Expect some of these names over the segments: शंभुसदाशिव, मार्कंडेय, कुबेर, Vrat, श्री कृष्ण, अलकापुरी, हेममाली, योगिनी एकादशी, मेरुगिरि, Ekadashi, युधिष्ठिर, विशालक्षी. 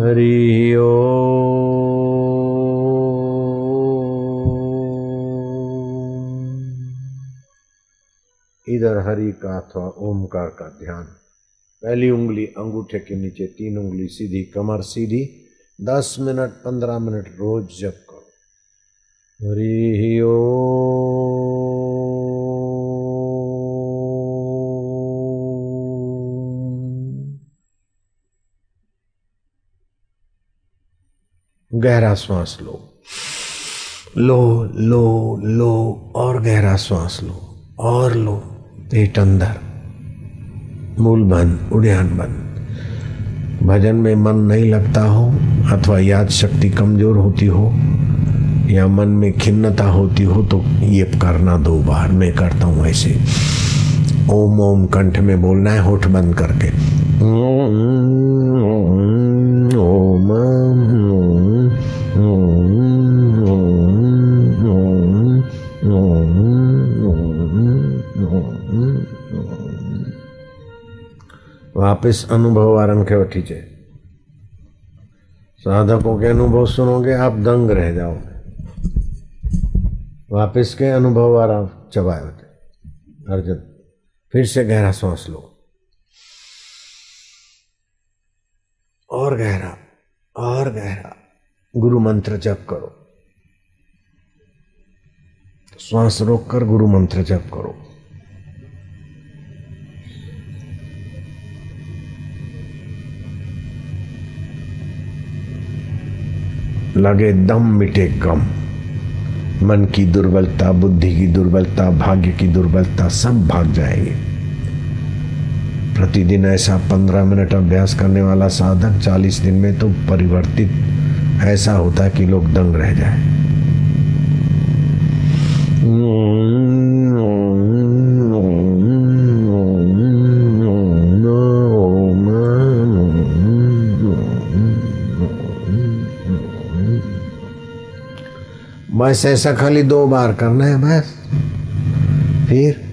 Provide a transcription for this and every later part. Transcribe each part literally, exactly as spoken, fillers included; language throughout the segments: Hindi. हरि ओम। इधर हरि का अथवा ओमकार का ध्यान। पहली उंगली अंगूठे के नीचे, तीन उंगली सीधी, कमर सीधी। दस मिनट पंद्रह मिनट रोज जप करो। हरि ओम। गहरा श्वास लो, लो लो लो और गहरा श्वास लो और लो। पेट अंदर, मूल बंद, उड़ान बंद। भजन में मन नहीं लगता हो अथवा याद शक्ति कमजोर होती हो या मन में खिन्नता होती हो तो ये करना दो बार। मैं करता हूँ ऐसे। ओम ओम कंठ में बोलना है, होठ बंद करके। ओम वापस अनुभव आरंभ के वठी जाए। साधकों के अनुभव सुनोगे आप दंग रह जाओगे। वापस के अनुभव आरंभ चबाए होते अर्जुन। फिर से गहरा सांस लो और गहरा और गहरा। गुरु मंत्र जप करो, श्वास रोककर गुरु मंत्र जप करो। लगे दम मिटे कम। मन की दुर्बलता, बुद्धि की दुर्बलता, भाग्य की दुर्बलता सब भाग जाएंगे। प्रतिदिन ऐसा पंद्रह मिनट अभ्यास करने वाला साधक चालीस दिन में तो परिवर्तित ऐसा होता है कि लोग दंग रह जाए। बस ऐसा खाली दो बार करना है बस। फिर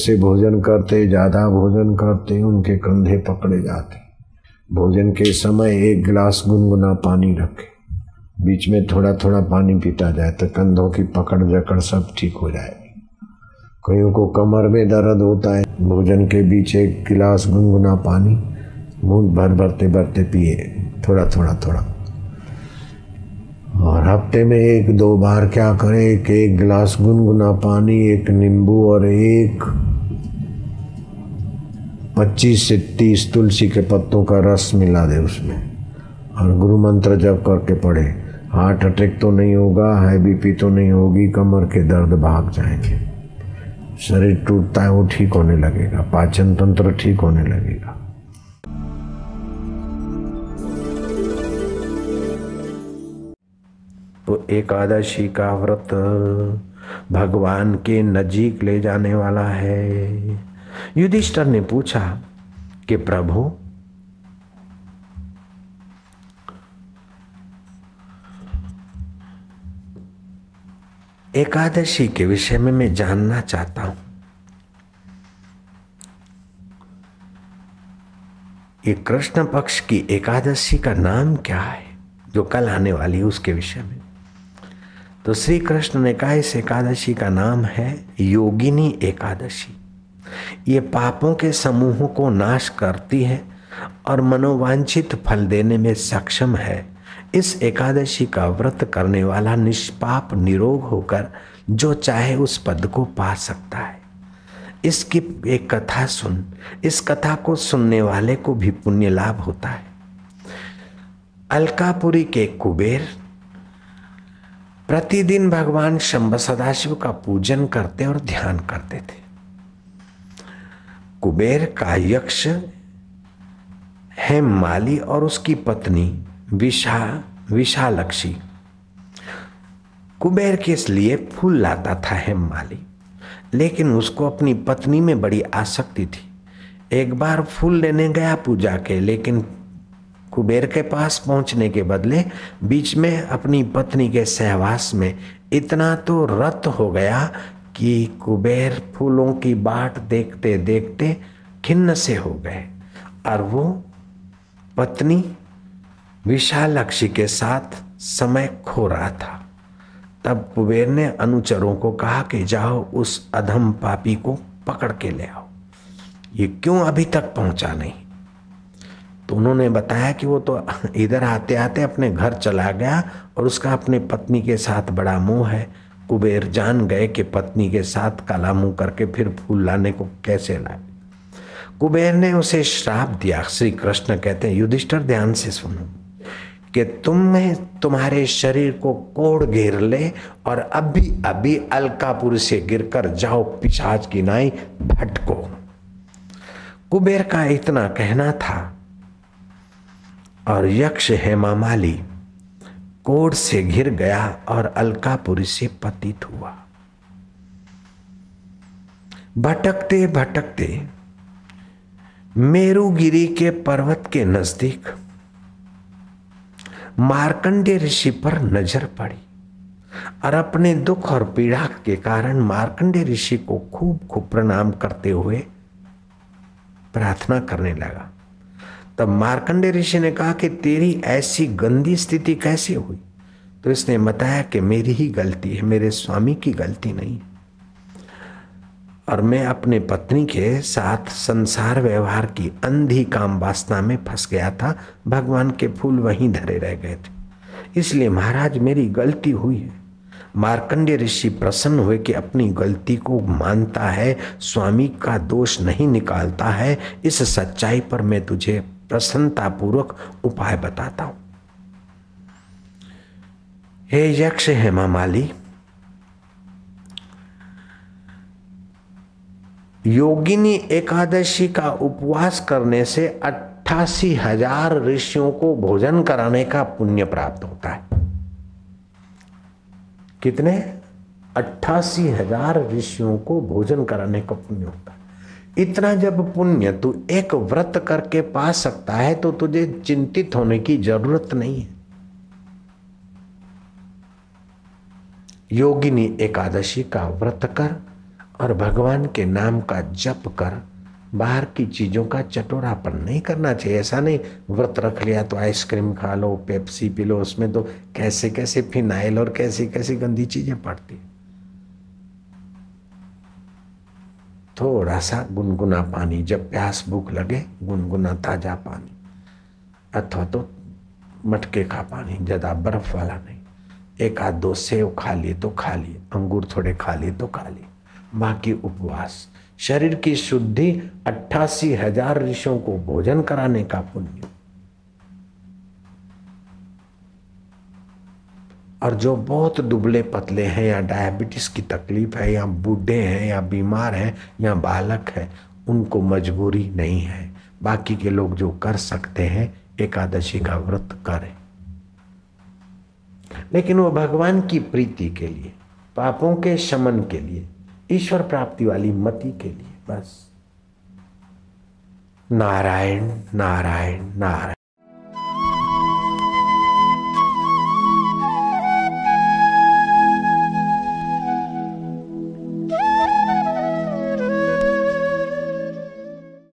से भोजन करते, ज्यादा भोजन करते, उनके कंधे पकड़े जाते। भोजन के समय एक गिलास गुनगुना पानी रखें, बीच में थोड़ा थोड़ा पानी पीता जाए तो कंधों की पकड़ जकड़ सब ठीक हो जाएगी। कईयों को कमर में दर्द होता है, भोजन के बीच एक गिलास गुनगुना पानी मुंह भर भरते भरते पिए, थोड़ा थोड़ा थोड़ा। और हफ्ते में एक दो बार क्या करें, एक एक गिलास गुनगुना पानी, एक नींबू और एक पच्चीस से तीस तुलसी के पत्तों का रस मिला दे उसमें और गुरु मंत्र जप करके पढ़े। हार्ट अटैक तो नहीं होगा, हाई बीपी तो नहीं होगी, कमर के दर्द भाग जाएंगे। शरीर टूटता है वो ठीक होने लगेगा, पाचन तंत्र ठीक होने लगेगा। तो एकादशी का व्रत भगवान के नजीक ले जाने वाला है। युधिष्ठिर ने पूछा कि प्रभु एकादशी के विषय में मैं जानना चाहता हूं। ये कृष्ण पक्ष की एकादशी का नाम क्या है जो कल आने वाली है, उसके विषय में। तो श्री कृष्ण ने कहा इस एकादशी का नाम है योगिनी एकादशी। ये पापों के समूहों को नाश करती है और मनोवांछित फल देने में सक्षम है। इस एकादशी का व्रत करने वाला निष्पाप निरोग होकर जो चाहे उस पद को पा सकता है। इसकी एक कथा सुन, इस कथा को सुनने वाले को भी पुण्य लाभ होता है। अलकापुरी के कुबेर प्रतिदिन भगवान शंभुसदाशिव का पूजन करते और ध्यान करते थे। कुबेर का यक्ष हेममाली और उसकी पत्नी विशा विशालक्षी कुबेर के लिए फूल लाता था हेममाली, लेकिन उसको अपनी पत्नी में बड़ी आसक्ति थी। एक बार फूल लेने गया पूजा के, लेकिन कुबेर के पास पहुंचने के बदले बीच में अपनी पत्नी के सहवास में इतना तो रत हो गया कि कुबेर फूलों की बाट देखते देखते खिन्न से हो गए और वो पत्नी विशालक्षी के साथ समय खो रहा था। तब कुबेर ने अनुचरों को कहा कि जाओ उस अधम पापी को पकड़ के ले आओ, ये क्यों अभी तक पहुंचा नहीं। तो उन्होंने बताया कि वो तो इधर आते आते अपने घर चला गया और उसका अपने पत्नी के साथ बड़ा मोह है। कुबेर जान गए कि पत्नी के साथ काला मुंह करके फिर फूल लाने को कैसे लाए। कुबेर ने उसे श्राप दिया। श्री कृष्ण कहते हैं, युधिष्ठिर ध्यान से सुनो कि तुम्हें तुम्हारे शरीर को कोढ़ घेर ले और अभी अभी अलकापुरी से गिरकर जाओ, पिशाच की नाई भटको। कुबेर का इतना कहना था और यक्ष हेममाली कोढ़ से घिर गया और अलकापुरी से पतित हुआ। भटकते भटकते मेरुगिरि के पर्वत के नजदीक मार्कंडेय ऋषि पर नजर पड़ी और अपने दुख और पीड़ा के कारण मार्कंडेय ऋषि को खूब खूब प्रणाम करते हुए प्रार्थना करने लगा। तब मार्कंडेय ऋषि ने कहा कि तेरी ऐसी गंदी स्थिति कैसे हुई, तो इसने बताया कि मेरी ही गलती है, मेरे स्वामी की गलती नहीं, और मैं अपने पत्नी के साथ संसार व्यवहार की अंधी काम वासना में फंस गया था, भगवान के फूल वहीं धरे रह गए थे, इसलिए महाराज मेरी गलती हुई है। मार्कंडेय ऋषि प्रसन्न हुए कि अपनी गलती को मानता है, स्वामी का दोष नहीं निकालता है, इस सच्चाई पर मैं तुझे प्रसन्नतापूर्वक उपाय बताता हूं। हे यक्ष हेममाली, योगिनी एकादशी का उपवास करने से अट्ठासी हजार ऋषियों को भोजन कराने का पुण्य प्राप्त होता है। कितने? अट्ठासी हजार ऋषियों को भोजन कराने का पुण्य होता है। इतना जब पुण्य तू एक व्रत करके पा सकता है तो तुझे चिंतित होने की जरूरत नहीं है। योगिनी एकादशी का व्रत कर और भगवान के नाम का जप कर, बाहर की चीजों का चटोरापन नहीं करना चाहिए। ऐसा नहीं व्रत रख लिया तो आइसक्रीम खा लो, पेप्सी पी लो, उसमें तो कैसे कैसे फिनाइल और कैसी कैसी गंदी चीजें पड़ती। थोड़ा सा गुनगुना पानी, जब प्यास भूख लगे गुनगुना ताजा पानी अथवा तो मटके का पानी, ज्यादा बर्फ वाला नहीं। एक आध दो सेब खा लिए तो खा लिए, अंगूर थोड़े खा लिए तो खा लिए, बाकी उपवास। शरीर की शुद्धि, अट्ठासी हजार ऋषियों को भोजन कराने का पुण्य। और जो बहुत दुबले पतले हैं या डायबिटीज की तकलीफ है या बूढ़े हैं या बीमार हैं या बालक है, उनको मजबूरी नहीं है। बाकी के लोग जो कर सकते हैं एकादशी का व्रत करें, लेकिन वो भगवान की प्रीति के लिए, पापों के शमन के लिए, ईश्वर प्राप्ति वाली मति के लिए। बस नारायण नारायण नारायण।